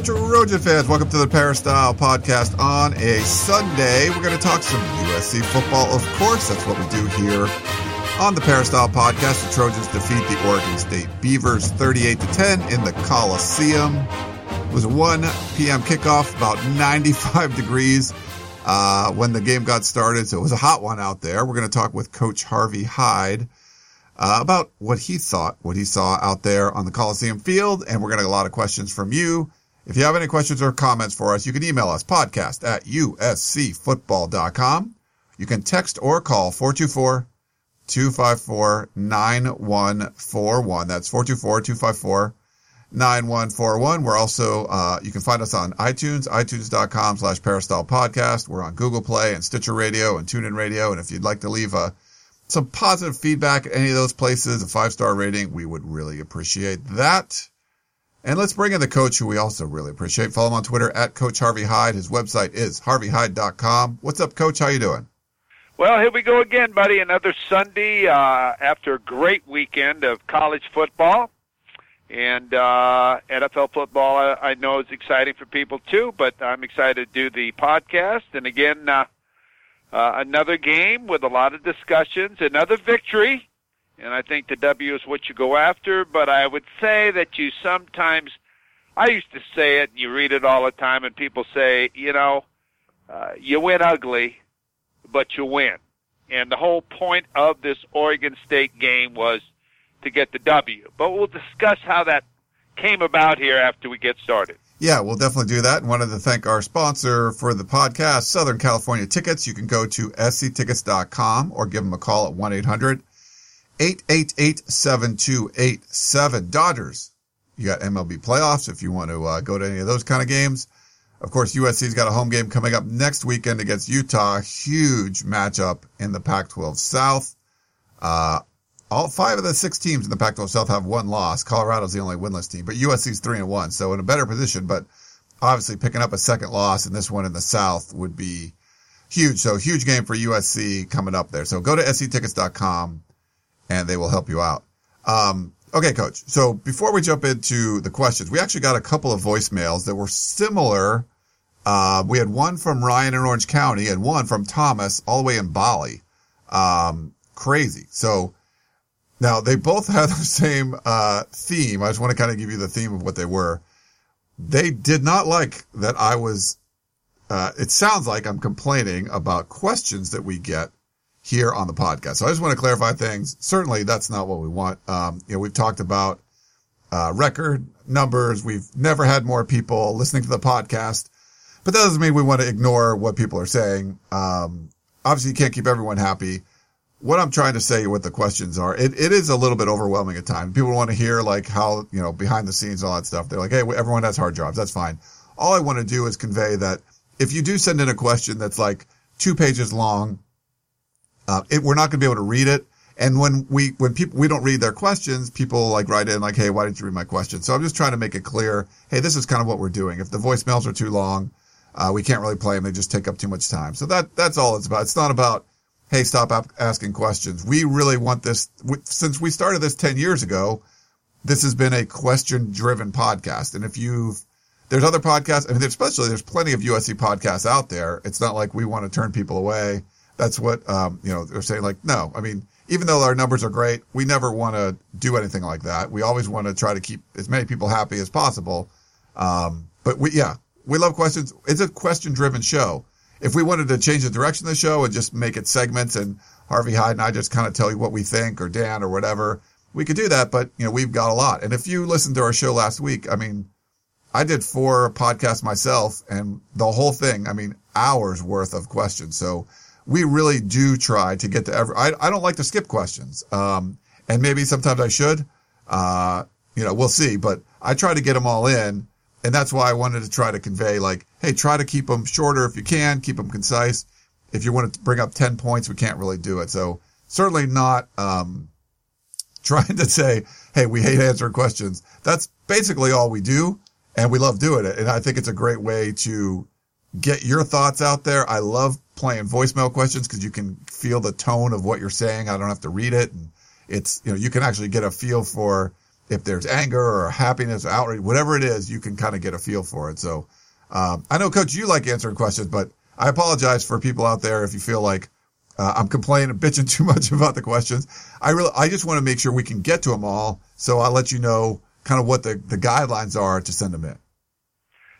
Trojan fans. Welcome to the Peristyle Podcast on a Sunday. We're going to talk some USC football, of course. That's what we do here on the Peristyle Podcast. The Trojans defeat the Oregon State Beavers 38-10 in the Coliseum. It was a 1 p.m. kickoff, about 95 degrees when the game got started, so it was a hot one out there. We're going to talk with Coach Harvey Hyde about what he saw out there on the Coliseum field, and we're going to get a lot of questions from you. If you have any questions or comments for us, you can email us, podcast at USCfootball.com. You can text or call 424-254-9141. That's 424-254-9141. 9141. We're also, you can find us on iTunes, itunes.com/Peristyle Podcast. We're on Google Play and Stitcher Radio and TuneIn Radio. And if you'd like to leave some positive feedback at any of those places, a 5-star rating, we would really appreciate that. And let's bring in the coach, who we also really appreciate. Follow him on Twitter at Coach Harvey Hyde. His website is HarveyHyde.com. What's up, Coach? How you doing? Well, here we go again, buddy. Another Sunday after a great weekend of college football. And NFL football, I know, is exciting for people, too, but I'm excited to do the podcast. And, again, another game with a lot of discussions, another victory. And I think the W is what you go after. But I would say that you sometimes – I used to say it, and you read it all the time, and people say, you know, you win ugly, but you win. And the whole point of this Oregon State game was to get the W. But we'll discuss how that came about here after we get started. Yeah, we'll definitely do that. And wanted to thank our sponsor for the podcast, Southern California Tickets. You can go to sctickets.com or give them a call at 1-800-888-7287. Dodgers, you got MLB playoffs if you want to go to any of those kind of games. Of course, USC's got a home game coming up next weekend against Utah. Huge matchup in the Pac-12 South. All five of the six teams in the Pac-12 South have one loss. Colorado's the only winless team, but USC's 3-1, so in a better position. But obviously picking up a second loss and this one in the South would be huge. So huge game for USC coming up there. So go to sctickets.com and they will help you out. Okay, Coach. So before we jump into the questions, we actually got a couple of voicemails that were similar. We had one from Ryan in Orange County and one from Thomas all the way in Bali. Crazy. So now, they both had the same theme. I just want to kind of give you the theme of what they were. They did not like that I was it sounds like I'm complaining about questions that we get here on the podcast. So I just want to clarify things. Certainly, that's not what we want. We've talked about record numbers. We've never had more people listening to the podcast. But that doesn't mean we want to ignore what people are saying. Obviously, you can't keep everyone happy. What I'm trying to say, what the questions are, it is a little bit overwhelming at times. People want to hear like how, behind the scenes, all that stuff. They're like, hey, everyone has hard jobs. That's fine. All I want to do is convey that if you do send in a question that's like 2 pages long, we're not going to be able to read it. And when we don't read their questions, people like write in like, hey, why didn't you read my question? So I'm just trying to make it clear. Hey, this is kind of what we're doing. If the voicemails are too long, we can't really play them. They just take up too much time. So that's all it's about. It's not about, hey, stop asking questions. We really want this. Since we started this 10 years ago, this has been a question-driven podcast. And if there's other podcasts, especially there's plenty of USC podcasts out there. It's not like we want to turn people away. That's what, they're saying like, no. Even though our numbers are great, we never want to do anything like that. We always want to try to keep as many people happy as possible. But we love questions. It's a question-driven show. If we wanted to change the direction of the show and just make it segments and Harvey Hyde and I just kind of tell you what we think or Dan or whatever, we could do that. But, we've got a lot. And if you listened to our show last week, I did 4 podcasts myself and the whole thing, hours worth of questions. So we really do try to get to I don't like to skip questions. And maybe sometimes I should, we'll see, but I try to get them all in. And that's why I wanted to try to convey, like, hey, try to keep them shorter if you can, keep them concise. If you want to bring up 10 points, we can't really do it. So certainly not trying to say, hey, we hate answering questions. That's basically all we do, and we love doing it. And I think it's a great way to get your thoughts out there. I love playing voicemail questions because you can feel the tone of what you're saying. I don't have to read it. And it's, you know, you can actually get a feel for if there's anger or happiness or outrage, whatever it is, you can kind of get a feel for it. So, I know, Coach, you like answering questions, but I apologize for people out there if you feel like I'm complaining and bitching too much about the questions. I just want to make sure we can get to them all. So I'll let you know kind of what the guidelines are to send them in.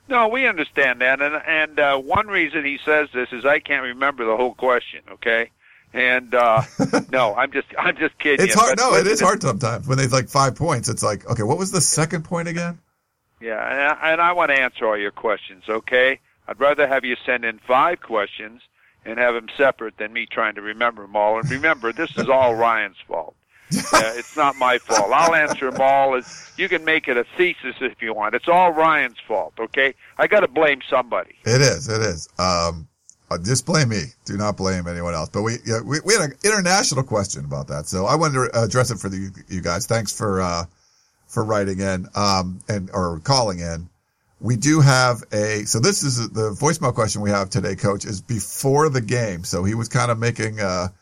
No, we understand that. And one reason he says this is I can't remember the whole question. Okay. And, no, I'm just kidding. It's hard. No, it is hard sometimes when there's like 5 points. It's like, okay, what was the second point again? Yeah. And I want to answer all your questions. Okay. I'd rather have you send in 5 questions and have them separate than me trying to remember them all. And remember, this is all Ryan's fault. It's not my fault. I'll answer them all. You can make it a thesis if you want. It's all Ryan's fault. Okay. I got to blame somebody. It is. Just blame me. Do not blame anyone else. But we had an international question about that, so I wanted to address it for you guys. Thanks for writing in and or calling in. We do have so this is the voicemail question we have today, Coach, is before the game. So he was kind of making a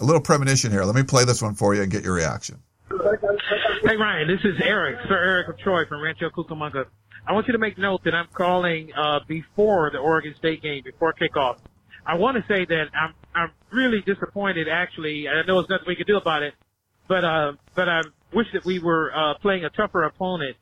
little premonition here. Let me play this one for you and get your reaction. Hey, Ryan, this is Eric, Sir Eric of Troy from Rancho Cucamonga. I want you to make note that I'm calling before the Oregon State game, before kickoff. I want to say that I'm really disappointed, actually. I know there's nothing we can do about it, but I wish that we were playing a tougher opponent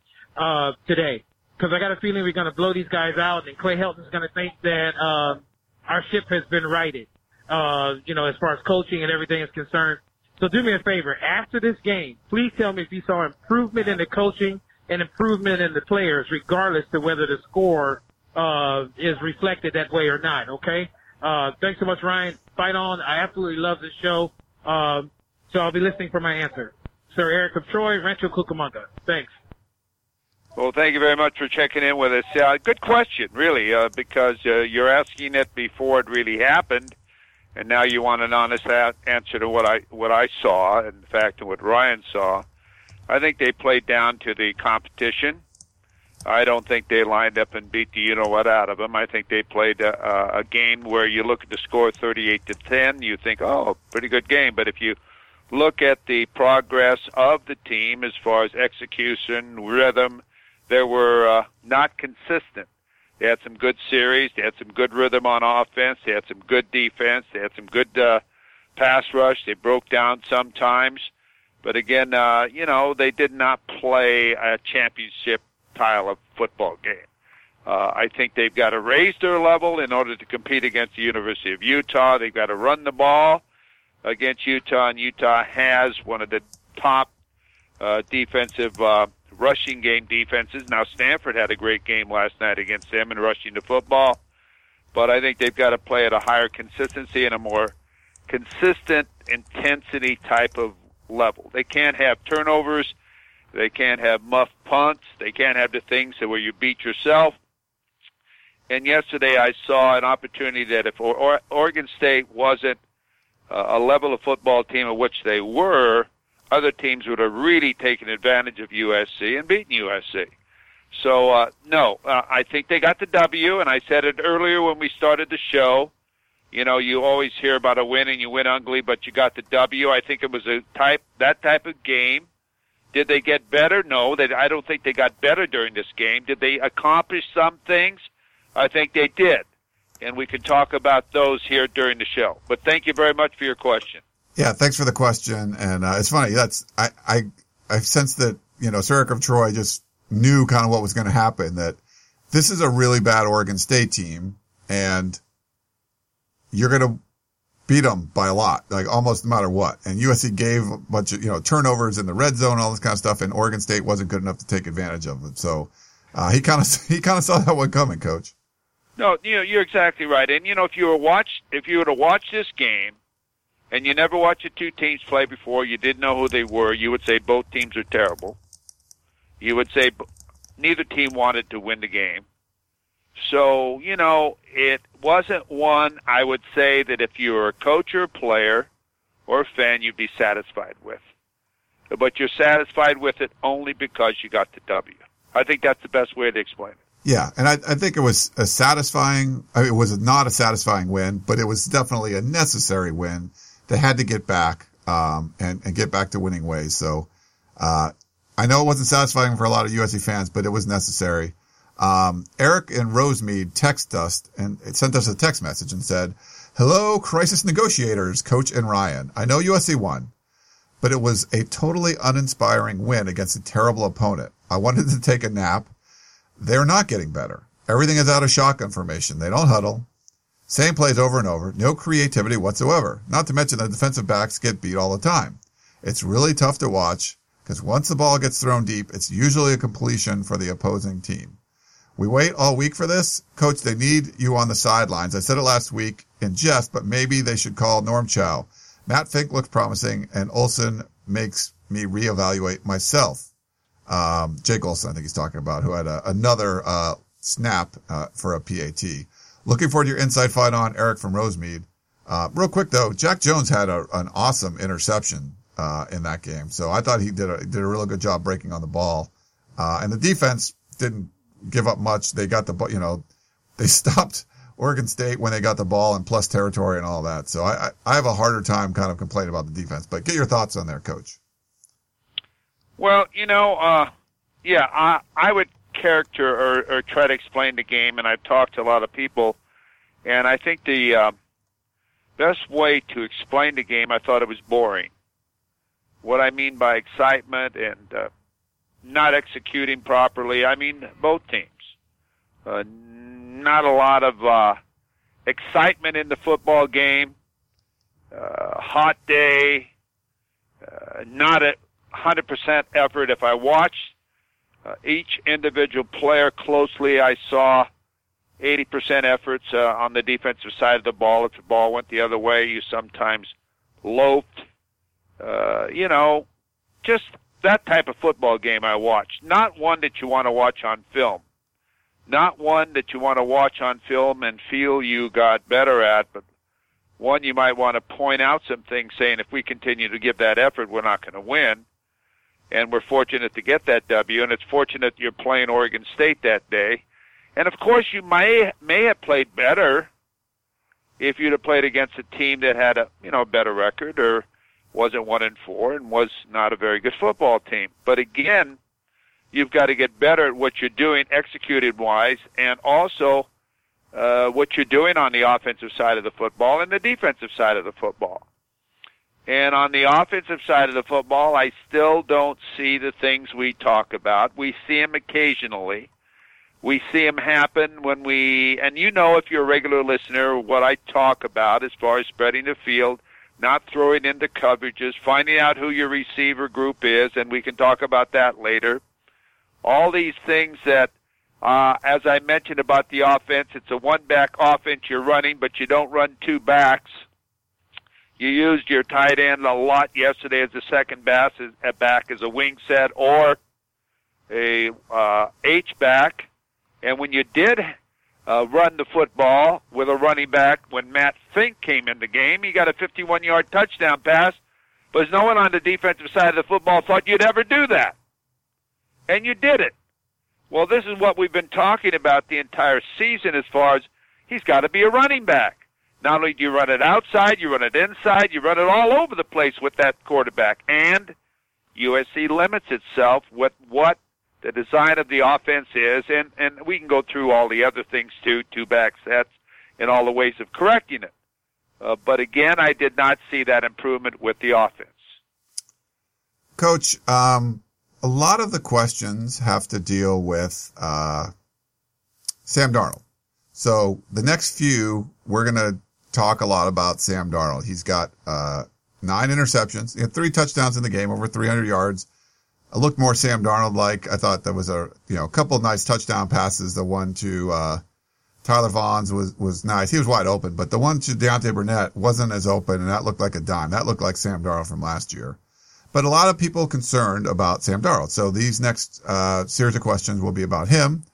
today, because I got a feeling we're going to blow these guys out, and Clay Helton's going to think that our ship has been righted, as far as coaching and everything is concerned. So do me a favor. After this game, please tell me if you saw improvement in the coaching, an improvement in the players, regardless to whether the score is reflected that way or not, okay? Thanks so much, Ryan. Fight on. I absolutely love this show. So I'll be listening for my answer. Sir Eric of Troy, Rancho Cucamonga. Thanks. Well, thank you very much for checking in with us. Good question, really, because you're asking it before it really happened, and now you want an honest answer to what I saw, and in fact, what Ryan saw. I think they played down to the competition. I don't think they lined up and beat the you-know-what out of them. I think they played a game where you look at the score 38-10, you think, oh, pretty good game. But if you look at the progress of the team as far as execution, rhythm, they were not consistent. They had some good series. They had some good rhythm on offense. They had some good defense. They had some good pass rush. They broke down sometimes. But again, they did not play a championship style of football game. I think they've got to raise their level in order to compete against the University of Utah. They've got to run the ball against Utah, and Utah has one of the top defensive rushing game defenses. Now, Stanford had a great game last night against them in rushing the football, but I think they've got to play at a higher consistency and a more consistent intensity type of level. They can't have turnovers. They can't have muff punts. They can't have the things where you beat yourself. And yesterday I saw an opportunity that if Oregon State wasn't a level of football team of which they were, other teams would have really taken advantage of USC and beaten USC. So, I think they got the W, and I said it earlier when we started the show. You always hear about a win and you win ugly, but you got the W. I think it was that type of game. Did they get better? No, I don't think they got better during this game. Did they accomplish some things? I think they did. And we can talk about those here during the show. But thank you very much for your question. Yeah, thanks for the question. And it's funny. I sensed that, Sir Eric of Troy just knew kind of what was going to happen, that this is a really bad Oregon State team. And you're going to beat them by a lot, like almost no matter what. And USC gave a bunch of, turnovers in the red zone, all this kind of stuff. And Oregon State wasn't good enough to take advantage of them. So, he kind of saw that one coming, Coach. No, you're exactly right. And, if you were to watch this game and you never watched the two teams play before, you didn't know who they were, you would say both teams are terrible. You would say neither team wanted to win the game. So, you know, it wasn't one I would say that if you were a coach or a player or a fan, you'd be satisfied with. But you're satisfied with it only because you got the W. I think that's the best way to explain it. Yeah, and I think it was a satisfying – it was not a satisfying win, but it was definitely a necessary win. They had to get back and get back to winning ways. So I know it wasn't satisfying for a lot of USC fans, but it was necessary. Eric in Rosemead texted us and it sent us a text message and said, "Hello, crisis negotiators, Coach and Ryan. I know USC won, but it was a totally uninspiring win against a terrible opponent. I wanted to take a nap. They're not getting better. Everything is out of shotgun formation. They don't huddle. Same plays over and over. No creativity whatsoever. Not to mention the defensive backs get beat all the time. It's really tough to watch because once the ball gets thrown deep, it's usually a completion for the opposing team. We wait all week for this. Coach, they need you on the sidelines. I said it last week in jest, but maybe they should call Norm Chow. Matt Fink looks promising, and Olsen makes me reevaluate myself." Jake Olsen, I think he's talking about, who had another snap for a PAT. Looking forward to your inside fight on Eric from Rosemead. Real quick, though, Jack Jones had an awesome interception in that game. So I thought he did a real good job breaking on the ball. And the defense didn't give up much. They got the ball, you know, they stopped Oregon State when they got the ball in plus territory and all that. So I have a harder time kind of complaining about the defense, but get your thoughts on there, Coach. Well, you know, I would character or try to explain the game, and I've talked to a lot of people, and I think the best way to explain the game, I thought it was boring. What I mean by excitement and not executing properly, I mean both teams. Not a lot of excitement in the football game, hot day, not a 100% effort. If I watched each individual player closely, I saw 80% efforts on the defensive side of the ball. If the ball went the other way, you sometimes loafed. You know, just that type of football game I watched. Not one that you want to watch on film. Not one that you want to watch on film and feel you got better at, but one you might want to point out some things saying if we continue to give that effort, we're not going to win. And we're fortunate to get that W, and it's fortunate you're playing Oregon State that day. And, of course, you may have played better if you'd have played against a team that had a, you know, better record or wasn't 1-4 and was not a very good football team. But, again, you've got to get better at what you're doing executed-wise and also what you're doing on the offensive side of the football and the defensive side of the football. And on the offensive side of the football, I still don't see the things we talk about. We see them occasionally. We see them happen when we, and you know if you're a regular listener, what I talk about as far as spreading the field, not throwing into coverages, finding out who your receiver group is, and we can talk about that later. All these things that, as I mentioned about the offense, it's a one-back offense you're running, but you don't run two backs. You used your tight end a lot yesterday as a second back, as a wing set or a H-back. And when you did run the football with a running back, when Matt Fink came in the game, he got a 51-yard touchdown pass, but no one on the defensive side of the football thought you'd ever do that. And you did it. Well, this is what we've been talking about the entire season as far as he's got to be a running back. Not only do you run it outside, you run it inside, you run it all over the place with that quarterback. And USC limits itself with what the design of the offense is. And we can go through all the other things, too, two-back sets and all the ways of correcting it. But, again, I did not see that improvement with the offense. Coach, a lot of the questions have to deal with Sam Darnold. So the next few, we're going to talk a lot about Sam Darnold. He's got 9 interceptions. He had 3 touchdowns in the game, over 300 yards. I looked more Sam Darnold-like. I thought there was a couple of nice touchdown passes. The one to Tyler Vaughn's was nice. He was wide open, but the one to Deontay Burnett wasn't as open, and that looked like a dime. That looked like Sam Darnold from last year. But a lot of people concerned about Sam Darnold. So these next series of questions will be about him.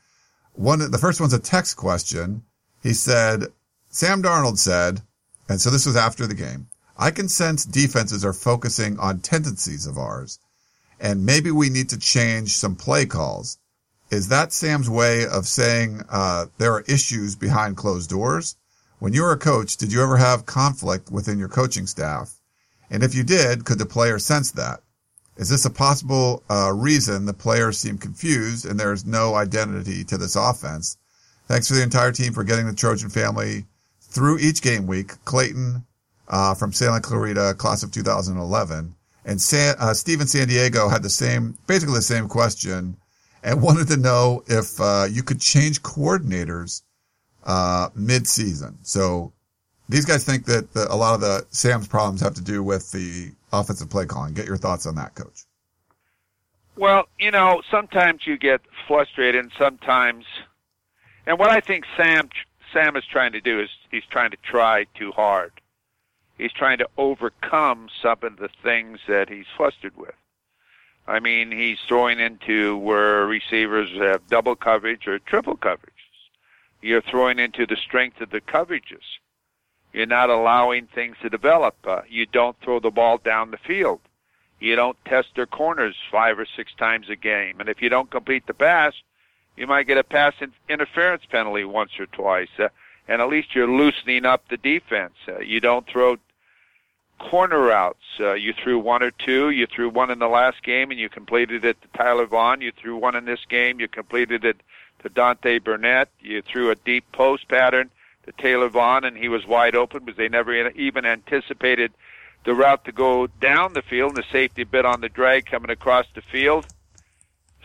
The first one's a text question. He said, Sam Darnold said, and so this was after the game, I can sense defenses are focusing on tendencies of ours, and maybe we need to change some play calls. Is that Sam's way of saying there are issues behind closed doors? When you were a coach, did you ever have conflict within your coaching staff? And if you did, could the player sense that? Is this a possible reason the players seem confused and there is no identity to this offense? Thanks for the entire team for getting the Trojan family through each game week. Clayton from Santa Clarita, class of 2011. And Steve in San Diego had basically the same question and wanted to know if you could change coordinators mid-season. So these guys think that a lot of the Sam's problems have to do with the offensive play calling. Get your thoughts on that, Coach. Well, sometimes you get frustrated and sometimes – and what I think Sam is trying to do is he's trying to try too hard. He's trying to overcome some of the things that he's flustered with. I mean, he's throwing into where receivers have double coverage or triple coverages. You're throwing into the strength of the coverages. You're not allowing things to develop. You don't throw the ball down the field. You don't test their corners 5 or 6 times a game. And if you don't complete the pass, you might get a pass interference penalty once or twice. And at least you're loosening up the defense. You don't throw corner routes. You threw 1 or 2. You threw 1 in the last game, and you completed it to Tyler Vaughn. You threw 1 in this game. You completed it to Deontay Burnett. You threw a deep post pattern to Taylor Vaughn, and he was wide open because they never even anticipated the route to go down the field and the safety bit on the drag coming across the field.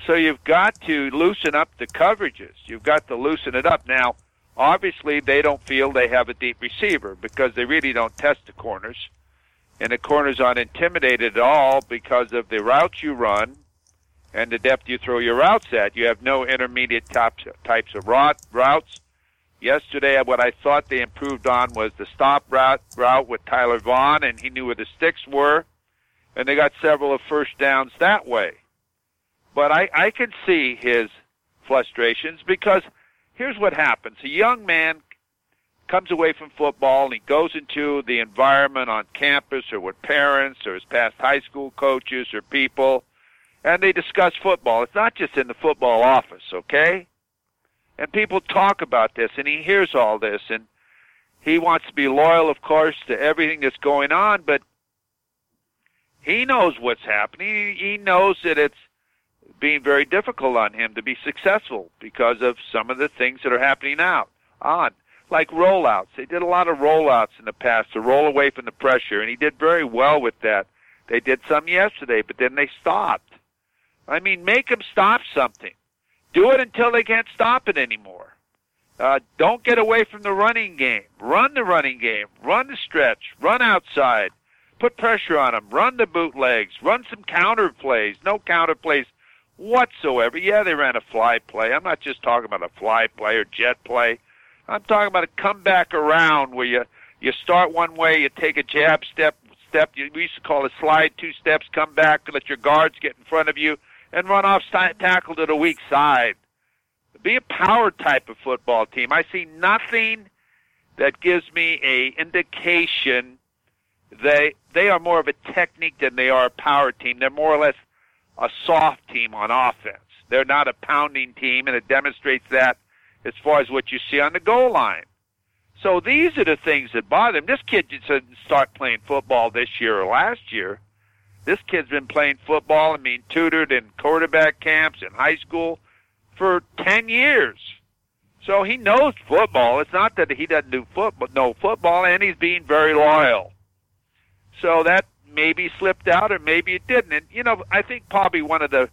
So you've got to loosen up the coverages. You've got to loosen it up. Now, obviously, they don't feel they have a deep receiver because they really don't test the corners. And the corners aren't intimidated at all because of the routes you run and the depth you throw your routes at. You have no intermediate types of routes. Yesterday, what I thought they improved on was the stop route with Tyler Vaughn, and he knew where the sticks were, and they got several of first downs that way. But I can see his frustrations because here's what happens. A young man comes away from football, and he goes into the environment on campus or with parents or his past high school coaches or people, and they discuss football. It's not just in the football office, okay? And people talk about this, and he hears all this, and he wants to be loyal, of course, to everything that's going on, but he knows what's happening. He knows that it's being very difficult on him to be successful because of some of the things that are happening like rollouts. They did a lot of rollouts in the past to roll away from the pressure, and he did very well with that. They did some yesterday, but then they stopped. I mean, make him stop something. Do it until they can't stop it anymore. Don't get away from the running game. Run the running game. Run the stretch. Run outside. Put pressure on them. Run the bootlegs. Run some counter plays. No counter plays whatsoever. Yeah, they ran a fly play. I'm not just talking about a fly play or jet play. I'm talking about a comeback around where you start one way, you take a jab step. We used to call it slide, 2 steps, come back, let your guards get in front of you, and run off tackle to the weak side. Be a power type of football team. I see nothing that gives me a indication they are more of a technique than they are a power team. They're more or less a soft team on offense. They're not a pounding team, and it demonstrates that as far as what you see on the goal line. So these are the things that bother him. This kid just didn't start playing football this year or last year. This kid's been playing football and being tutored in quarterback camps in high school for 10 years. So he knows football. It's not that he doesn't know football, and he's being very loyal. So that maybe slipped out or maybe it didn't. And, I think probably one of the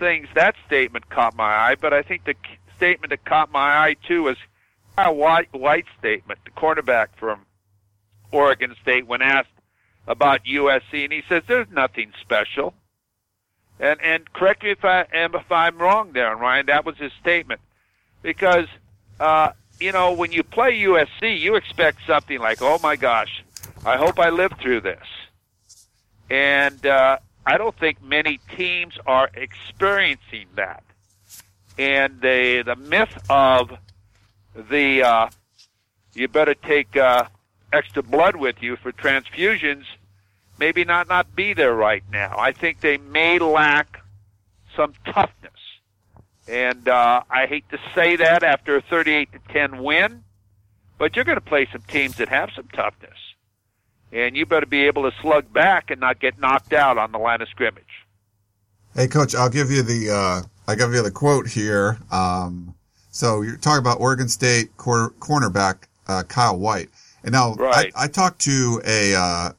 things, that statement caught my eye, but I think the statement that caught my eye, too, was Kyle White's statement, the cornerback from Oregon State, when asked about USC, and he says there's nothing special. And correct me if I'm wrong there, Ryan, that was his statement. Because, when you play USC, you expect something like, oh, my gosh, I hope I live through this. And I don't think many teams are experiencing that. And the myth of the you better take extra blood with you for transfusions maybe not be there right now. I think they may lack some toughness. And I hate to say that after a 38-10 win, but you're going to play some teams that have some toughness. And you better be able to slug back and not get knocked out on the line of scrimmage. Hey, Coach, I'll give you the quote here. So you're talking about Oregon State cornerback Kyle White, and now right. I talked to a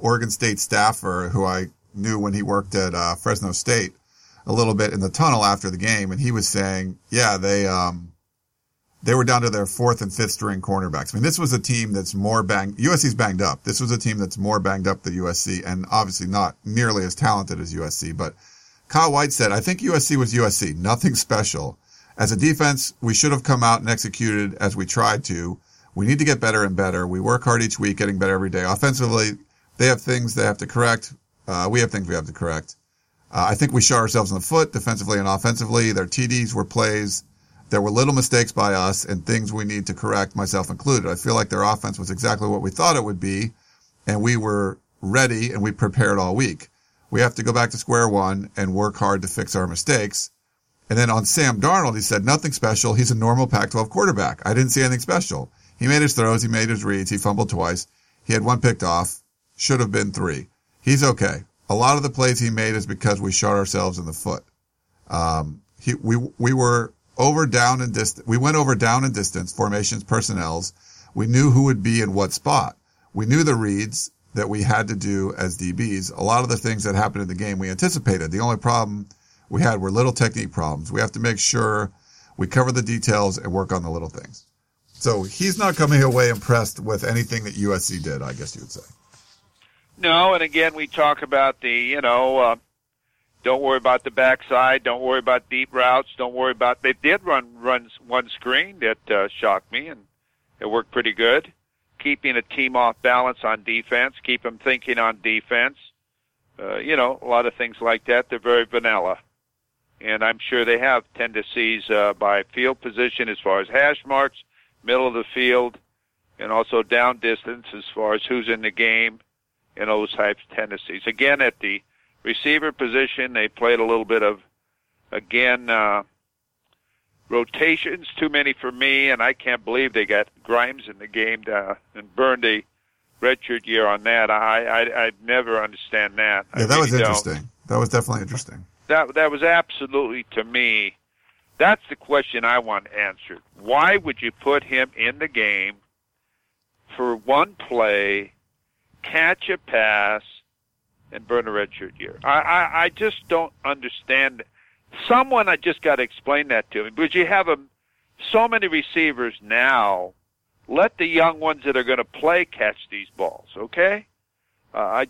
Oregon State staffer who I knew when he worked at Fresno State a little bit in the tunnel after the game, and he was saying, yeah, they were down to their fourth and fifth string cornerbacks. I mean, this was a team that's more banged. USC's banged up. This was a team that's more banged up than USC, and obviously not nearly as talented as USC. But Kyle White said, I think USC was USC, nothing special. As a defense, we should have come out and executed as we tried to. We need to get better and better. We work hard each week, getting better every day. Offensively, they have things they have to correct. We have things we have to correct. I think we shot ourselves in the foot defensively and offensively. Their TDs were plays. There were little mistakes by us and things we need to correct, myself included. I feel like their offense was exactly what we thought it would be, and we were ready and we prepared all week. We have to go back to square one and work hard to fix our mistakes. And then on Sam Darnold, he said, nothing special. He's a normal Pac-12 quarterback. I didn't see anything special. He made his throws. He made his reads. He fumbled twice. He had one picked off. Should have been three. He's okay. A lot of the plays he made is because we shot ourselves in the foot. We were over, down, and distance. We went over, down, and distance, formations, personnels. We knew who would be in what spot. We knew the reads that we had to do as DBs. A lot of the things that happened in the game we anticipated. The only problem we had were little technique problems. We have to make sure we cover the details and work on the little things. So he's not coming away impressed with anything that USC did, I guess you would say. No, and again, we talk about the, don't worry about the backside, don't worry about deep routes, don't worry about, they did run one screen that shocked me, and it worked pretty good. Keeping a team off balance on defense, keep them thinking on defense, a lot of things like that. They're very vanilla. And I'm sure they have tendencies by field position as far as hash marks, middle of the field, and also down distance as far as who's in the game. And those types of tendencies. Again, at the receiver position, they played a little bit of, rotations, too many for me, and I can't believe they got Grimes in the game and burned a redshirt year on that. I never understand that. Yeah, that was interesting. That was definitely interesting. That was absolutely, to me, that's the question I want answered. Why would you put him in the game for one play, catch a pass, and burn a redshirt year? I just don't understand. Someone, I just got to explain that to me. Because you have so many receivers now, let the young ones that are going to play catch these balls, okay? I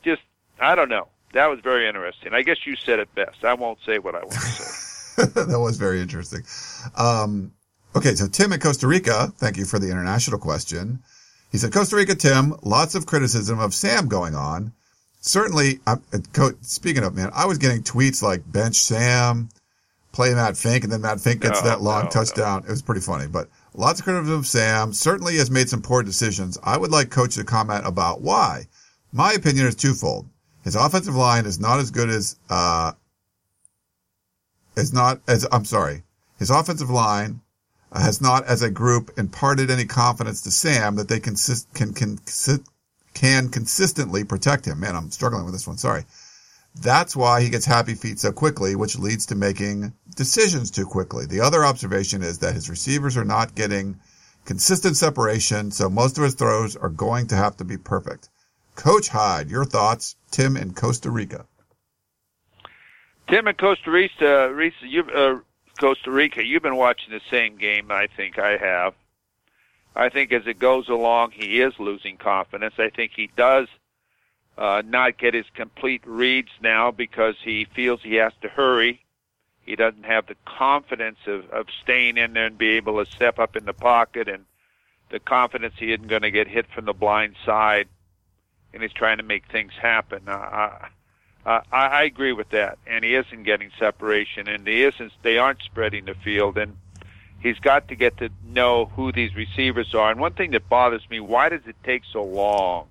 don't know. That was very interesting. I guess you said it best. I won't say what I want to say. That was very interesting. Okay, so Tim in Costa Rica, thank you for the international question. He said, Costa Rica, Tim, lots of criticism of Sam going on. Certainly, speaking of, man, I was getting tweets like bench Sam, play Matt Fink, and then Matt Fink gets touchdown. No. It was pretty funny, but lots of criticism of Sam. Certainly has made some poor decisions. I would like Coach to comment about why. My opinion is twofold. His offensive line is not as good as, his offensive line has not, as a group, imparted any confidence to Sam that they can consistently protect him. Man, I'm struggling with this one. Sorry. That's why he gets happy feet so quickly, which leads to making decisions too quickly. The other observation is that his receivers are not getting consistent separation, so most of his throws are going to have to be perfect. Coach Hyde, your thoughts, Tim in Costa Rica. Tim in Costa Rica, you've been watching the same game I think I have. I think as it goes along, he is losing confidence. I think he does not get his complete reads now because he feels he has to hurry. He doesn't have the confidence of staying in there and be able to step up in the pocket, and the confidence he isn't going to get hit from the blind side, and he's trying to make things happen. I agree with that. And he isn't getting separation, and they aren't spreading the field. And he's got to get to know who these receivers are. And one thing that bothers me, why does it take so long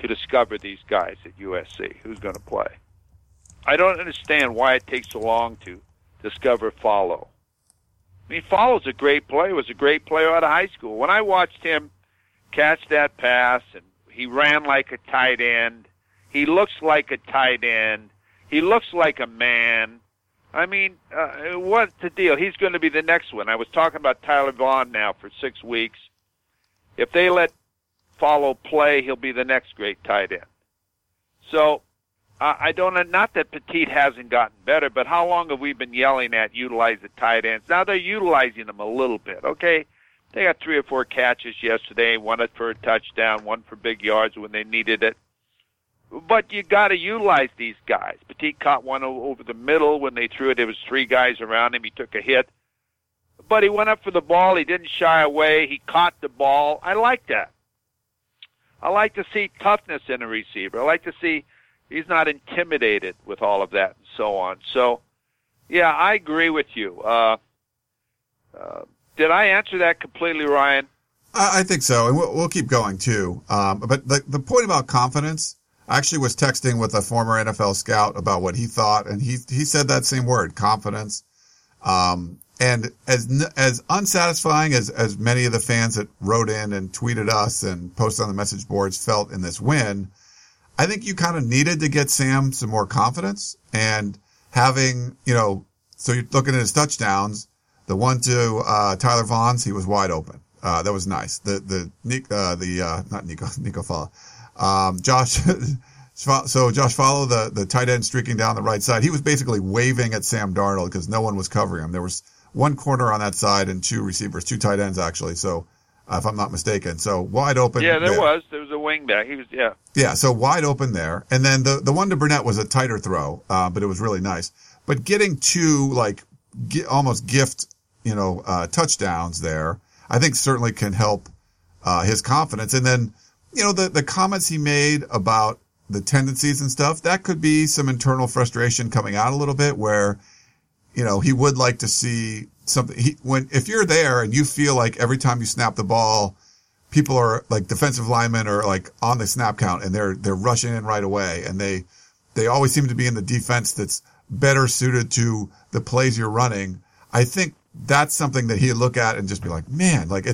to discover these guys at USC who's going to play? I don't understand why it takes so long to discover Fallow. I mean, Follow's a great player, was a great player out of high school. When I watched him catch that pass, and he ran like a tight end, he looks like a tight end, he looks like a man. I mean, what's the deal? He's going to be the next one. I was talking about Tyler Vaughn now for 6 weeks. If they let Fallow play, he'll be the next great tight end. So, I don't, not that Petit hasn't gotten better, but how long have we been yelling at utilize the tight ends? Now they're utilizing them a little bit, okay? They got 3 or 4 catches yesterday, one for a touchdown, one for big yards when they needed it. But you got to utilize these guys. Petit caught one over the middle when they threw it. There was 3 guys around him. He took a hit. But he went up for the ball. He didn't shy away. He caught the ball. I like that. I like to see toughness in a receiver. I like to see he's not intimidated with all of that and so on. So, yeah, I agree with you. Did I answer that completely, Ryan? I think so, and we'll keep going, too. But the point about confidence, I actually was texting with a former NFL scout about what he thought, and he said that same word, confidence. And as unsatisfying as many of the fans that wrote in and tweeted us and posted on the message boards felt in this win, I think you kind of needed to get Sam some more confidence. And having, you know, so you're looking at his touchdowns, the one to Tyler Vaughn's, he was wide open. That was nice. Josh Fallow, the tight end streaking down the right side, he was basically waving at Sam Darnold because no one was covering him. There was one corner on that side and 2 receivers, 2 tight ends actually. So if I'm not mistaken, so wide open. Yeah, there was a wing back. He was, yeah. Yeah, so wide open there, and then the one to Burnett was a tighter throw, but it was really nice. But getting 2 like almost gift, you know, touchdowns there, I think certainly can help his confidence. And then, you know, the comments he made about the tendencies and stuff, that could be some internal frustration coming out a little bit, where, you know, he would like to see something. If you're there and you feel like every time you snap the ball, people are like defensive linemen are like on the snap count and they're rushing in right away. And they always seem to be in the defense that's better suited to the plays you're running. I think that's something that he'd look at and just be like, man, like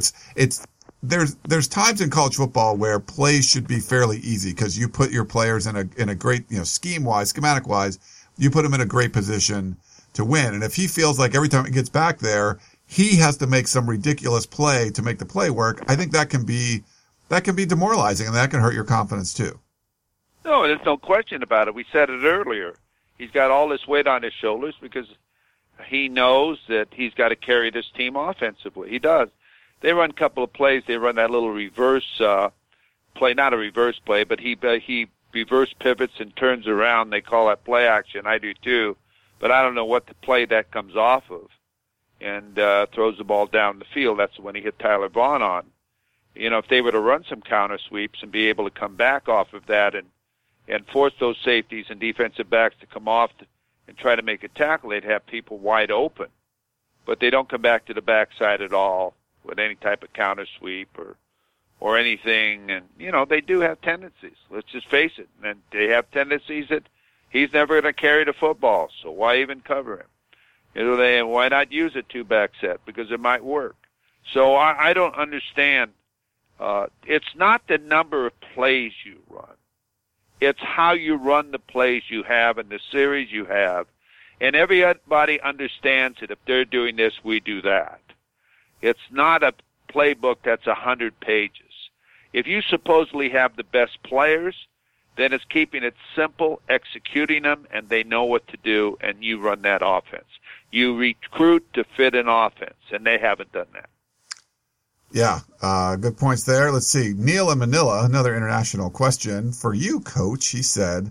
there's times in college football where plays should be fairly easy because you put your players in a great, you know, scheme wise, schematic wise, you put them in a great position to win. And if he feels like every time he gets back there, he has to make some ridiculous play to make the play work, I think that can be demoralizing, and that can hurt your confidence too. No, there's no question about it. We said it earlier. He's got all this weight on his shoulders because he knows that he's got to carry this team offensively. He does. They run a couple of plays. They run that little reverse play, not a reverse play, but he reverse pivots and turns around. They call that play action. I do too. But I don't know what the play that comes off of, and throws the ball down the field. That's when he hit Tyler Vaughn on. You know, if they were to run some counter sweeps and be able to come back off of that and force those safeties and defensive backs to come off and try to make a tackle, they'd have people wide open. But they don't come back to the backside at all with any type of counter sweep or anything. And, you know, they do have tendencies. Let's just face it. And they have tendencies that he's never going to carry the football, so why even cover him? You know, and why not use a 2-back set? Because it might work. So I don't understand. It's not the number of plays you run. It's how you run the plays you have and the series you have. And everybody understands that if they're doing this, we do that. It's not a playbook that's 100 pages. If you supposedly have the best players, then it's keeping it simple, executing them, and they know what to do, and you run that offense. You recruit to fit an offense, and they haven't done that. Yeah, good points there. Let's see. Neil in Manila, another international question. For you, Coach, he said,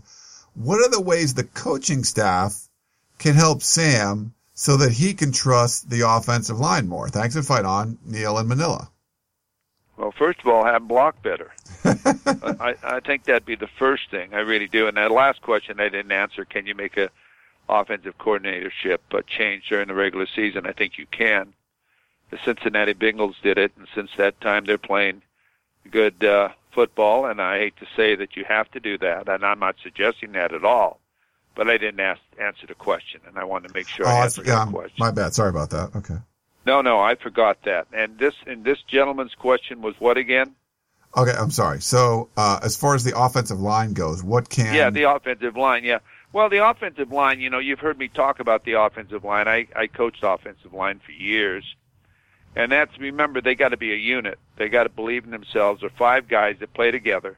what are the ways the coaching staff can help Sam so that he can trust the offensive line more? Thanks and fight on, Neil in Manila. Well, first of all, have block better. I think that'd be the first thing. I really do. And that last question I didn't answer, can you make a offensive coordinatorship change during the regular season? I think you can. The Cincinnati Bengals did it, and since that time they're playing good football, and I hate to say that you have to do that, and I'm not suggesting that at all, but I didn't answer the question, and I wanted to make sure I answered the question. My bad. Sorry about that. Okay. No, I forgot that. And this gentleman's question was what again? Okay, I'm sorry. So as far as the offensive line goes, what can... Yeah, the offensive line, yeah. Well, the offensive line, you've heard me talk about the offensive line. I coached offensive line for years. And that's, remember, they got to be a unit. They got to believe in themselves. They're five guys that play together.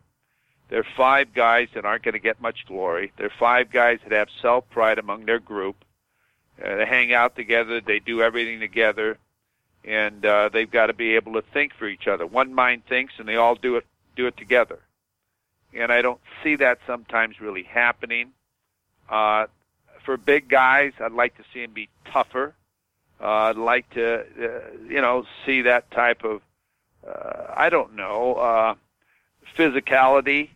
They're five guys that aren't going to get much glory. They're five guys that have self-pride among their group. They hang out together. They do everything together. And they've got to be able to think for each other. One mind thinks, and they all do it together. And I don't see that sometimes really happening. For big guys, I'd like to see them be tougher. I'd like to, see that type of, physicality.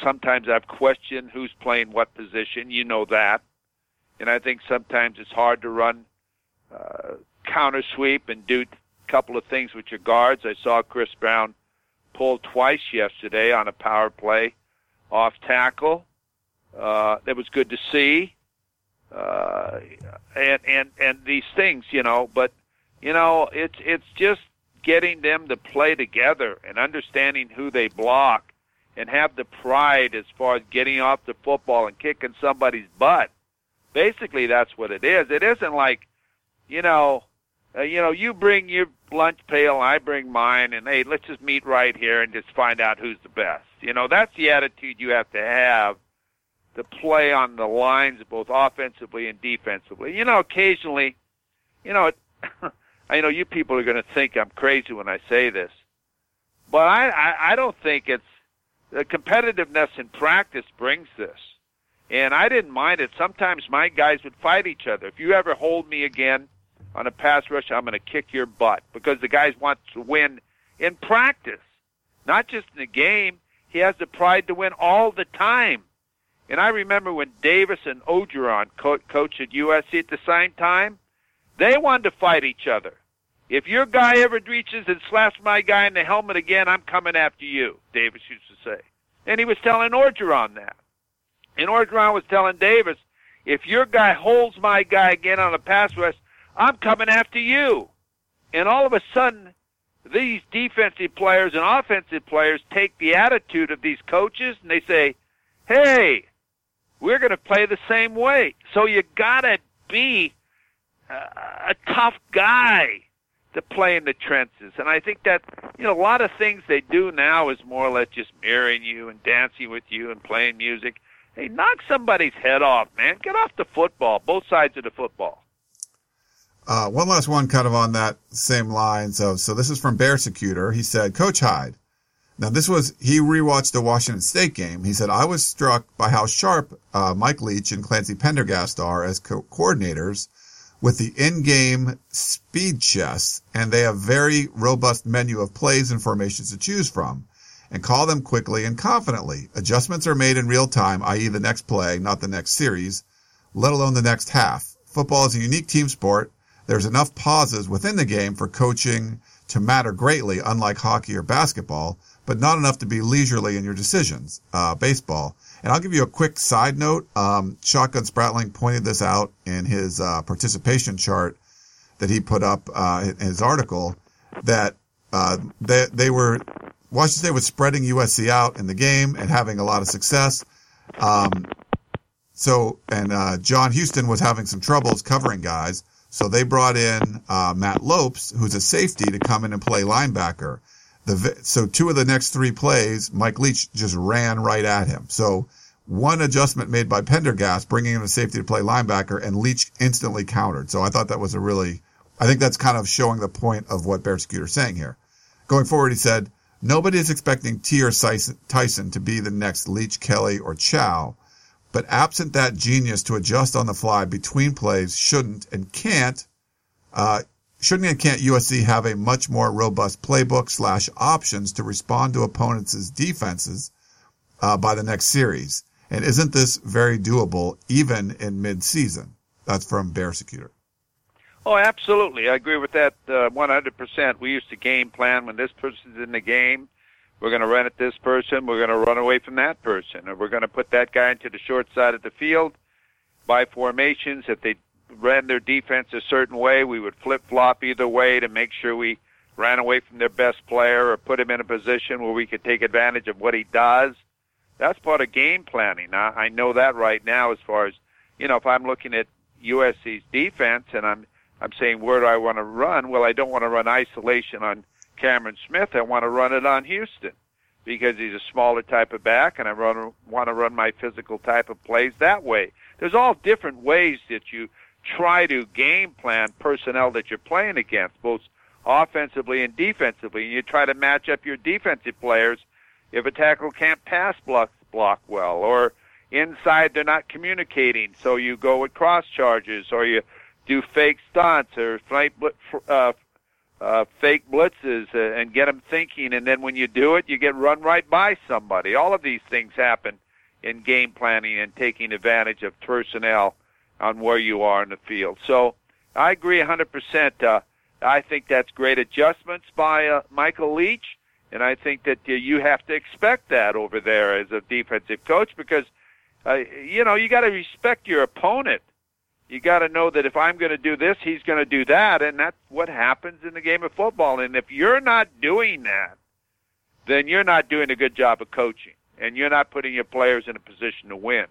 Sometimes I've questioned who's playing what position, that. And I think sometimes it's hard to run counter sweep and do a couple of things with your guards. I saw Chris Brown pull twice yesterday on a power play off tackle. That was good to see. And these things, but, it's just getting them to play together and understanding who they block and have the pride as far as getting off the football and kicking somebody's butt. Basically, that's what it is. It isn't like, you bring your lunch pail, I bring mine, and hey, let's just meet right here and just find out who's the best. That's the attitude you have to have. The play on the lines, both offensively and defensively. Occasionally, I know you people are going to think I'm crazy when I say this, but I don't think it's the competitiveness in practice brings this. And I didn't mind it. Sometimes my guys would fight each other. If you ever hold me again on a pass rush, I'm going to kick your butt because the guys want to win in practice, not just in the game. He has the pride to win all the time. And I remember when Davis and Orgeron coached at USC at the same time, they wanted to fight each other. If your guy ever reaches and slaps my guy in the helmet again, I'm coming after you, Davis used to say. And he was telling Orgeron that. And Orgeron was telling Davis, if your guy holds my guy again on a pass rush, I'm coming after you. And all of a sudden, these defensive players and offensive players take the attitude of these coaches, and they say, hey, we're going to play the same way. So you got to be a tough guy to play in the trenches. And I think that, a lot of things they do now is more or less just mirroring you and dancing with you and playing music. Hey, knock somebody's head off, man. Get off the football, both sides of the football. One last one kind of on that same line. So this is from Bearsecutor. He said, Coach Hyde. Now, he rewatched the Washington State game. He said, I was struck by how sharp Mike Leach and Clancy Pendergast are as coordinators with the in-game speed chess, and they have very robust menu of plays and formations to choose from and call them quickly and confidently. Adjustments are made in real time, i.e. the next play, not the next series, let alone the next half. Football is a unique team sport. There's enough pauses within the game for coaching to matter greatly, unlike hockey or basketball, but not enough to be leisurely in your decisions, baseball. And I'll give you a quick side note. Shotgun Spratling pointed this out in his participation chart that he put up in his article, that Washington State was spreading USC out in the game and having a lot of success. John Houston was having some troubles covering guys, so they brought in Matt Lopes, who's a safety, to come in and play linebacker. So two of the next three plays, Mike Leach just ran right at him. So one adjustment made by Pendergast, bringing in a safety to play linebacker, and Leach instantly countered. So I thought that was I think that's kind of showing the point of what Bearsecutor's saying here. Going forward, he said, nobody is expecting T or Tyson to be the next Leach, Kelly, or Chow, but absent that genius to adjust on the fly between plays shouldn't and can't Shouldn't and can't USC have a much more robust playbook / options to respond to opponents' defenses by the next series? And isn't this very doable even in mid-season? That's from Bearsecutor. Oh, absolutely. I agree with that 100%. We used to game plan. When this person's in the game, we're going to run at this person. We're going to run away from that person. And we're going to put that guy into the short side of the field by formations. If they ran their defense a certain way, we would flip-flop either way to make sure we ran away from their best player or put him in a position where we could take advantage of what he does. That's part of game planning. Now, I know that right now as far as, you know, if I'm looking at USC's defense and I'm saying, where do I want to run? Well, I don't want to run isolation on Cameron Smith. I want to run it on Houston because he's a smaller type of back, and I want to run my physical type of plays that way. There's all different ways that you try to game plan personnel that you're playing against, both offensively and defensively. You try to match up your defensive players if a tackle can't pass block well, or inside they're not communicating, so you go with cross charges, or you do fake stunts or fake blitzes and get them thinking, and then when you do it, you get run right by somebody. All of these things happen in game planning and taking advantage of personnel on where you are in the field. So I agree 100%. I think that's great adjustments by Michael Leach, and I think that you have to expect that over there as a defensive coach because, you know, you got to respect your opponent. You got to know that if I'm going to do this, he's going to do that, and that's what happens in the game of football. And if you're not doing that, then you're not doing a good job of coaching, and you're not putting your players in a position to win.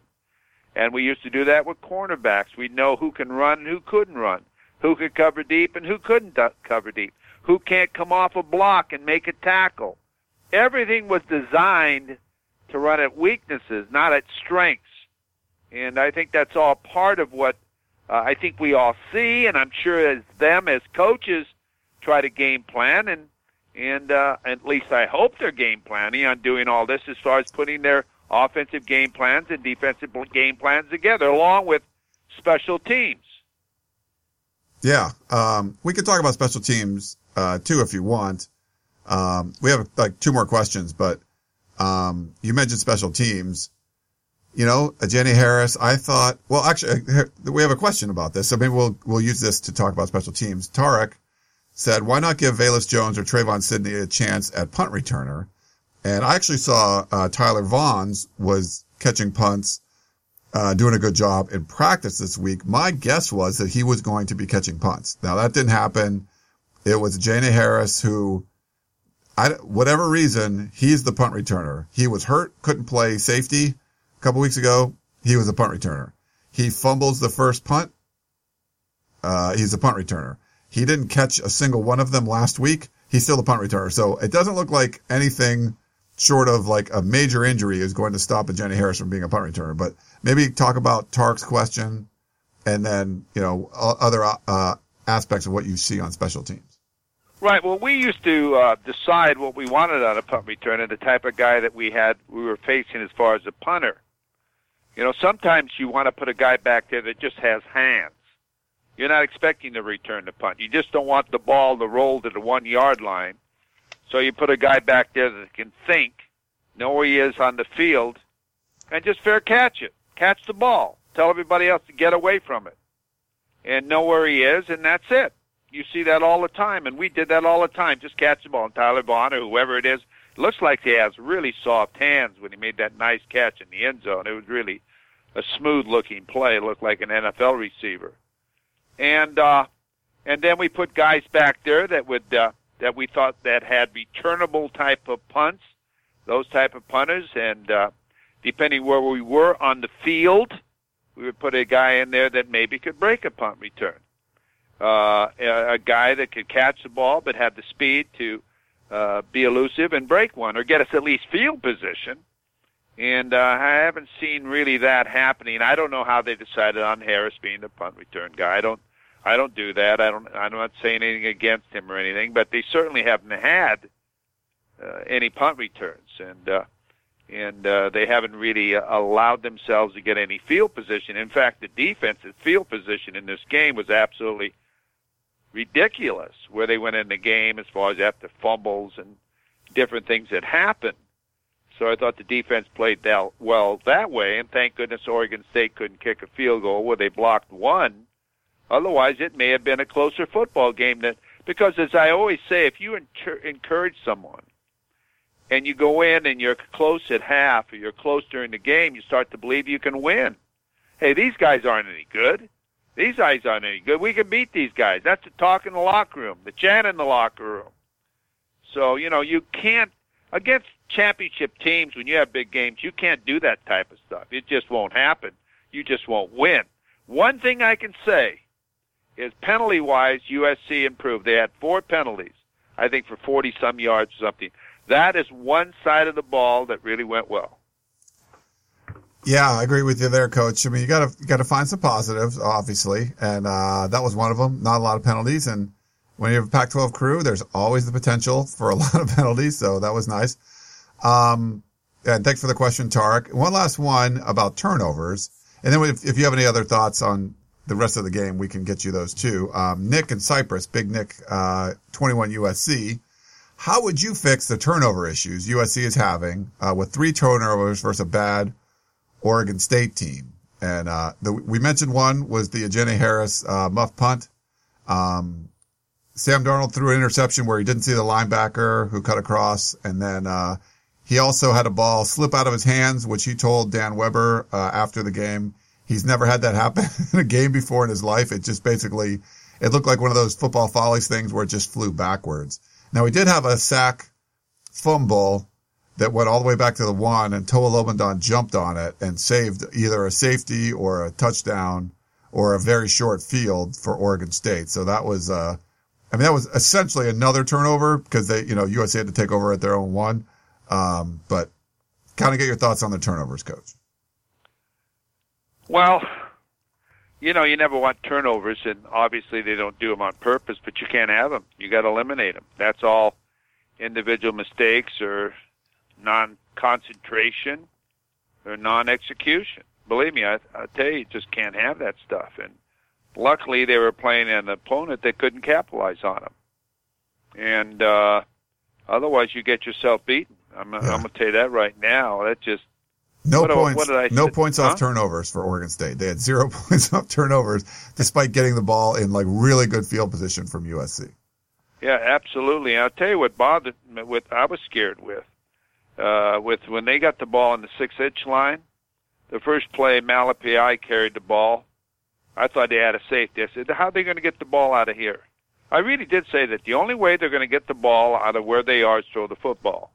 And we used to do that with cornerbacks. We'd know who can run and who couldn't run, who could cover deep and who couldn't cover deep, who can't come off a block and make a tackle. Everything was designed to run at weaknesses, not at strengths. And I think that's all part of what I think we all see, and I'm sure as them as coaches try to game plan, and at least I hope they're game planning on doing all this as far as putting their offensive game plans and defensive game plans together, along with special teams. Yeah, we could talk about special teams too if you want. We have like two more questions, but you mentioned special teams. You know, Jenny Harris, I thought. Well, actually, we have a question about this, so maybe we'll use this to talk about special teams. Tarek said, "Why not give Velus Jones or Trayvon Sidney a chance at punt returner?" And I actually saw Tyler Vaughn's was catching punts, doing a good job in practice this week. My guess was that he was going to be catching punts. Now, that didn't happen. It was Jana Harris who, whatever reason, he's the punt returner. He was hurt, couldn't play safety a couple weeks ago. He was a punt returner. He fumbles the first punt. He's a punt returner. He didn't catch a single one of them last week. He's still a punt returner. So it doesn't look like anything short of like a major injury is going to stop a Jenny Harris from being a punt returner. But maybe talk about Tark's question and then, you know, other aspects of what you see on special teams. Right. Well, we used to decide what we wanted on a punt returner, the type of guy that we were facing as far as a punter. You know, sometimes you want to put a guy back there that just has hands. You're not expecting to return the punt. You just don't want the ball to roll to the 1 yard line. So you put a guy back there that can think, know where he is on the field, and just fair catch it. Catch the ball. Tell everybody else to get away from it. And know where he is, and that's it. You see that all the time, and we did that all the time. Just catch the ball. And Tyler Vaughn or whoever it is, looks like he has really soft hands when he made that nice catch in the end zone. It was really a smooth-looking play. It looked like an NFL receiver. And then we put guys back there that would... that we thought that had returnable type of punts, those type of punters, and depending where we were on the field, we would put a guy in there that maybe could break a punt return, a guy that could catch the ball but had the speed to be elusive and break one or get us at least field position, and I haven't seen really that happening. I don't know how they decided on Harris being the punt return guy. I don't do that. I'm not saying anything against him or anything, but they certainly haven't had any punt returns, and they haven't really allowed themselves to get any field position. In fact, the defense's field position in this game was absolutely ridiculous where they went in the game as far as after fumbles and different things that happened. So I thought the defense played that well that way, and thank goodness Oregon State couldn't kick a field goal where they blocked one. Otherwise, it may have been a closer football game. Because as I always say, if you encourage someone and you go in and you're close at half or you're close during the game, you start to believe you can win. Hey, these guys aren't any good. These guys aren't any good. We can beat these guys. That's the talk in the locker room, the chant in the locker room. So, you know, you can't, against championship teams, when you have big games, you can't do that type of stuff. It just won't happen. You just won't win. One thing I can say is penalty-wise, USC improved. They had 4 penalties, I think, for 40-some yards or something. That is one side of the ball that really went well. Yeah, I agree with you there, Coach. I mean, you got to find some positives, obviously, and that was one of them. Not a lot of penalties, and when you have a Pac-12 crew, there's always the potential for a lot of penalties, so that was nice. And thanks for the question, Tarek. One last one about turnovers, and then if you have any other thoughts on the rest of the game, we can get you those too. Nick in Cyprus, Big Nick, 21 USC. How would you fix the turnover issues USC is having with 3 turnovers versus a bad Oregon State team? And we mentioned one was the Jenny Harris muff punt. Sam Darnold threw an interception where he didn't see the linebacker who cut across, and then he also had a ball slip out of his hands, which he told Dan Weber after the game he's never had that happen in a game before in his life. It just basically, it looked like one of those football follies things where it just flew backwards. Now, he did have a sack fumble that went all the way back to the 1, and Toa Lomondon jumped on it and saved either a safety or a touchdown or a very short field for Oregon State. So that was, that was essentially another turnover because they, you know, USC had to take over at their own 1. But kind of get your thoughts on the turnovers, Coach. Well, you know, you never want turnovers, and obviously they don't do them on purpose, but you can't have them. You got to eliminate them. That's all individual mistakes or non-concentration or non-execution. Believe me, I tell you, you just can't have that stuff. And luckily, they were playing an opponent that couldn't capitalize on them. And otherwise, you get yourself beaten. I'm going to tell you that right now. That just points off turnovers for Oregon State. They had 0 points off turnovers, despite getting the ball in like really good field position from USC. Yeah, absolutely. And I'll tell you what bothered me. I was scared with when they got the ball on the 6-inch line. The first play, Malapai carried the ball. I thought they had a safety. I said, how are they going to get the ball out of here? I really did say that the only way they're going to get the ball out of where they are is throw the football.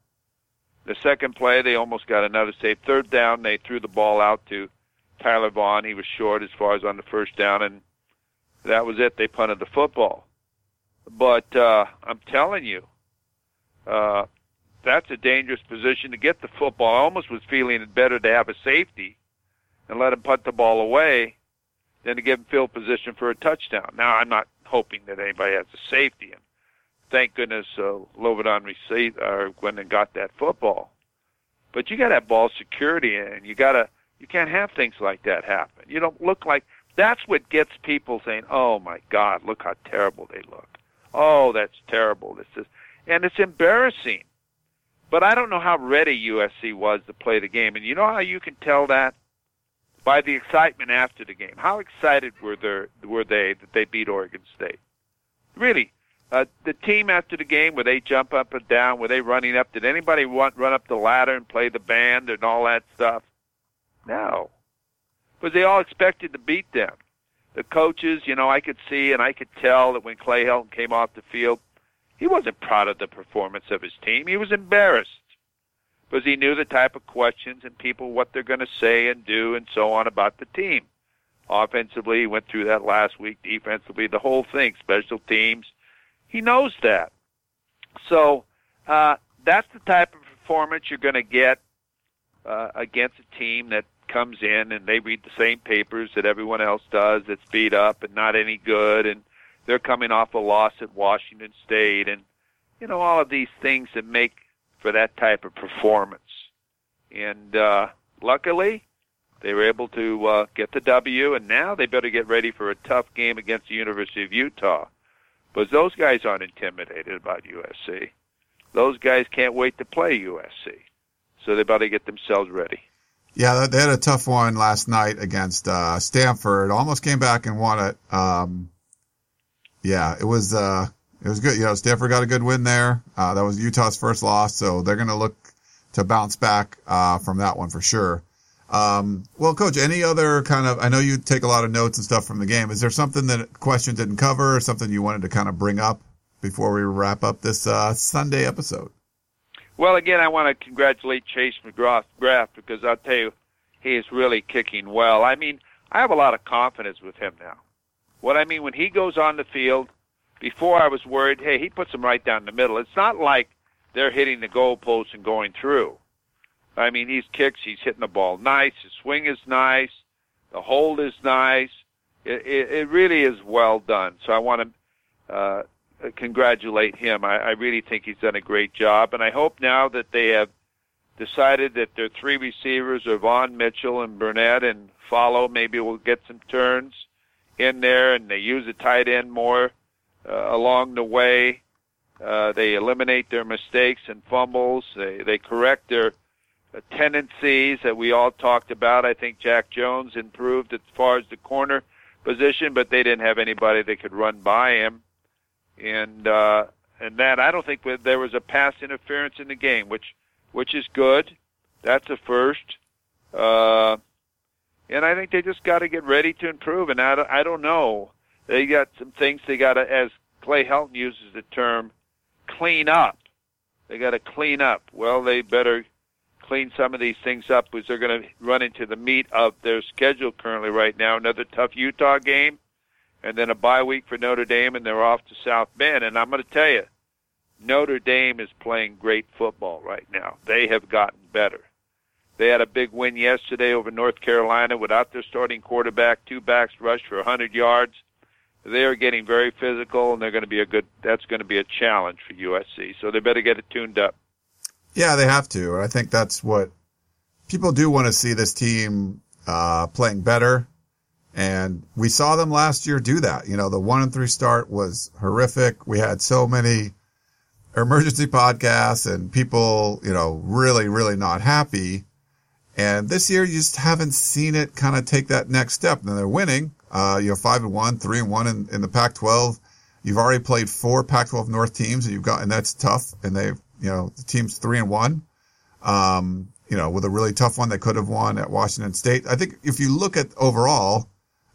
The second play, they almost got another save. Third down, they threw the ball out to Tyler Vaughn. He was short as far as on the first down, and that was it. They punted the football. But I'm telling you, that's a dangerous position to get the football. I almost was feeling it better to have a safety and let him punt the ball away than to give him field position for a touchdown. Now, I'm not hoping that anybody has a safety in. Thank goodness Lomondon received or went and got that football. But you got to have ball security, and you can't have things like that happen. You don't look like that's what gets people saying, "Oh my God, look how terrible they look! Oh, that's terrible! This is," and it's embarrassing. But I don't know how ready USC was to play the game, and you know how you can tell that by the excitement after the game. How excited were they that they beat Oregon State? Really. The team after the game, were they jump up and down? Were they running up? Did anybody run up the ladder and play the band and all that stuff? No. Because they all expected to beat them. The coaches, you know, I could see and I could tell that when Clay Helton came off the field, he wasn't proud of the performance of his team. He was embarrassed because he knew the type of questions and people, what they're going to say and do and so on about the team. Offensively, he went through that last week. Defensively, the whole thing, special teams. He knows that. So that's the type of performance you're going to get against a team that comes in and they read the same papers that everyone else does that's beat up and not any good, and they're coming off a loss at Washington State and, you know, all of these things that make for that type of performance. And luckily, they were able to get the W, and now they better get ready for a tough game against the University of Utah. But those guys aren't intimidated about USC. Those guys can't wait to play USC. So they better get themselves ready. Yeah, they had a tough one last night against Stanford. Almost came back and won it. It was good. You know, Stanford got a good win there. That was Utah's first loss, so they're going to look to bounce back from that one for sure. Well, Coach, any other kind of, I know you take a lot of notes and stuff from the game. Is there something that question didn't cover or something you wanted to kind of bring up before we wrap up this Sunday episode? Well, again, I want to congratulate Chase McGrath because I'll tell you, he is really kicking well. I mean, I have a lot of confidence with him now. What I mean, when he goes on the field, before I was worried, hey, he puts them right down the middle. It's not like they're hitting the goalposts and going through. I mean, he's kicks, he's hitting the ball nice, his swing is nice, the hold is nice. It really is well done. So I want to congratulate him. I really think he's done a great job, and I hope now that they have decided that their three receivers are Vaughn, Mitchell, and Burnett, and Fallow maybe will get some turns in there, and they use the tight end more along the way. They eliminate their mistakes and fumbles. They correct their tendencies that we all talked about. I think Jack Jones improved as far as the corner position, but they didn't have anybody that could run by him. And that, I don't think there was a pass interference in the game, which is good. That's a first. And I think they just got to get ready to improve. And I don't know. They got some things they got to, as Clay Helton uses the term, clean up. They got to clean up. Well, they better clean some of these things up because they're going to run into the meat of their schedule currently right now. Another tough Utah game, and then a bye week for Notre Dame, and they're off to South Bend. And I'm going to tell you, Notre Dame is playing great football right now. They have gotten better. They had a big win yesterday over North Carolina without their starting quarterback. Two backs rushed for 100 yards. They are getting very physical, and they're going to be that's going to be a challenge for USC. So they better get it tuned up. Yeah, they have to. And I think that's what people do want to see, this team playing better. And we saw them last year do that. You know, the 1-3 start was horrific. We had so many emergency podcasts and people, you know, really, really not happy. And this year you just haven't seen it kind of take that next step. And then they're winning. 5-1, 3-1 in the Pac-12. You've already played four Pac-12 North teams, and that's tough. And they've, you know, the team's 3-1, you know, with a really tough one they could have won at Washington State. I think if you look at overall,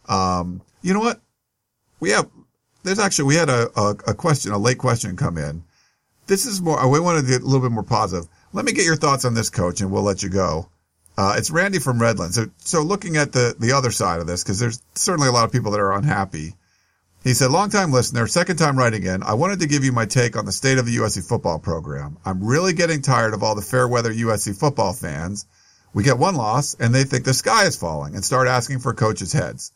you know what? We had a question, a late question come in. This is more, we wanted to get a little bit more positive. Let me get your thoughts on this, Coach, and we'll let you go. It's Randy from Redlands. So looking at the other side of this, because there's certainly a lot of people that are unhappy. He said, long-time listener, second-time writing in, I wanted to give you my take on the state of the USC football program. I'm really getting tired of all the fair-weather USC football fans. We get one loss, and they think the sky is falling and start asking for coaches' heads.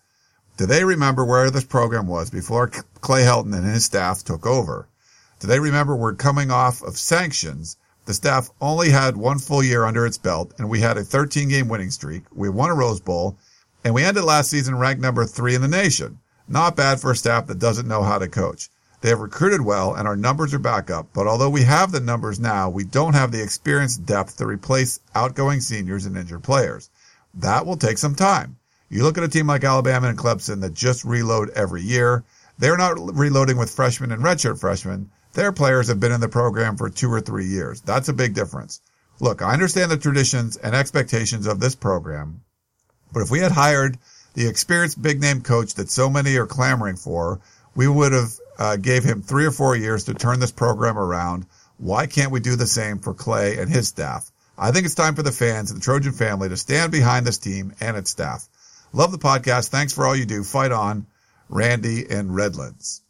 Do they remember where this program was before Clay Helton and his staff took over? Do they remember we're coming off of sanctions? The staff only had one full year under its belt, and we had a 13-game winning streak. We won a Rose Bowl, and we ended last season ranked number 3 in the nation. Not bad for a staff that doesn't know how to coach. They have recruited well, and our numbers are back up. But although we have the numbers now, we don't have the experience depth to replace outgoing seniors and injured players. That will take some time. You look at a team like Alabama and Clemson that just reload every year. They're not reloading with freshmen and redshirt freshmen. Their players have been in the program for 2 or 3 years. That's a big difference. Look, I understand the traditions and expectations of this program, but if we had hired the experienced big-name coach that so many are clamoring for, we would have gave him 3 or 4 years to turn this program around. Why can't we do the same for Clay and his staff? I think it's time for the fans and the Trojan family to stand behind this team and its staff. Love the podcast. Thanks for all you do. Fight on. Randy in Redlands.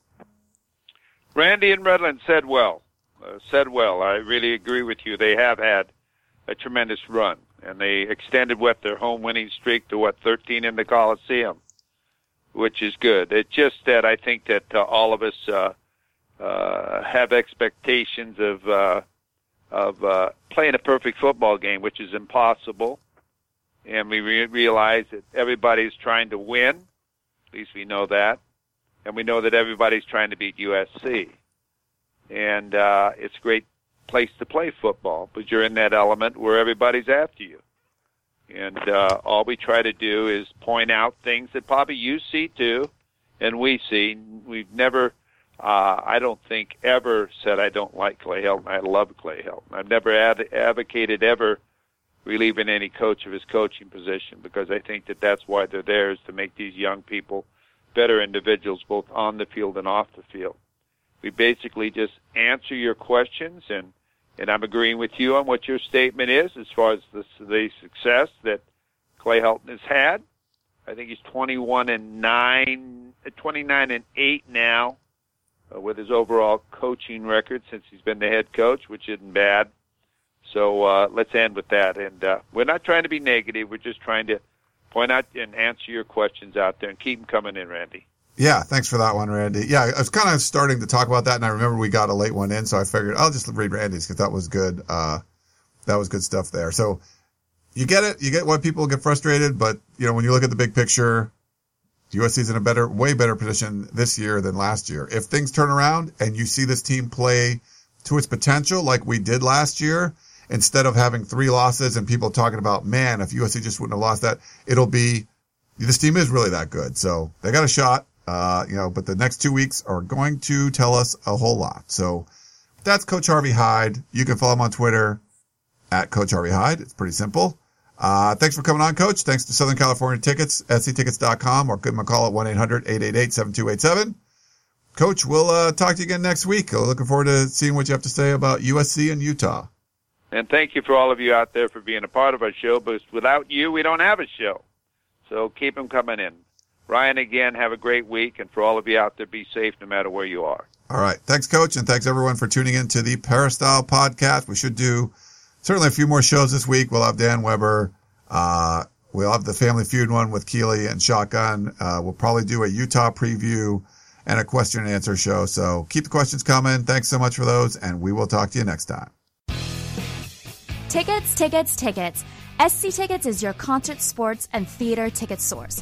Randy in Redlands said well. I really agree with you. They have had a tremendous run. And they extended their home winning streak to 13 in the Coliseum, which is good. It's just that I think that all of us have expectations of playing a perfect football game, which is impossible. And we realize that everybody's trying to win. At least we know that. and we know that everybody's trying to beat USC. And it's a great place to play football, but you're in that element where everybody's after you. And all we try to do is point out things that probably you see too, and we see. We've never, I don't think, ever said I don't like Clay Helton. I love Clay Helton. I've never advocated ever relieving any coach of his coaching position, because I think that that's why they're there, is to make these young people better individuals both on the field and off the field. We basically just answer your questions, and I'm agreeing with you on what your statement is as far as the success that Clay Helton has had. I think he's 29 and 8 now with his overall coaching record since he's been the head coach, which isn't bad. So let's end with that. And we're not trying to be negative. We're just trying to point out and answer your questions out there and keep them coming in, Randy. Yeah, thanks for that one, Randy. Yeah, I was kind of starting to talk about that, and I remember we got a late one in, so I figured I'll just read Randy's because that was good. That was good stuff there. So you get it. You get why people get frustrated, but you know, when you look at the big picture, USC's in a better, way better position this year than last year. If things turn around and you see this team play to its potential like we did last year, instead of having three losses and people talking about, man, if USC just wouldn't have lost that, it'll be, this team is really that good. So they got a shot. You know, but the next 2 weeks are going to tell us a whole lot. So that's Coach Harvey Hyde. You can follow him on Twitter at Coach Harvey Hyde. It's pretty simple. Thanks for coming on, Coach. Thanks to Southern California Tickets, sctickets.com, or give him a call at 1-800-888-7287. Coach, we'll talk to you again next week. Looking forward to seeing what you have to say about USC and Utah. And thank you for all of you out there for being a part of our show, because without you, we don't have a show. So keep them coming in. Ryan, again, have a great week, and for all of you out there, be safe no matter where you are. All right. Thanks, Coach, and thanks, everyone, for tuning in to the Peristyle Podcast. We should do certainly a few more shows this week. We'll have Dan Weber. We'll have the Family Feud one with Keeley and Shotgun. We'll probably do a Utah preview and a question and answer show. So keep the questions coming. Thanks so much for those, and we will talk to you next time. Tickets, tickets, tickets. SC Tickets is your concert, sports, and theater ticket source.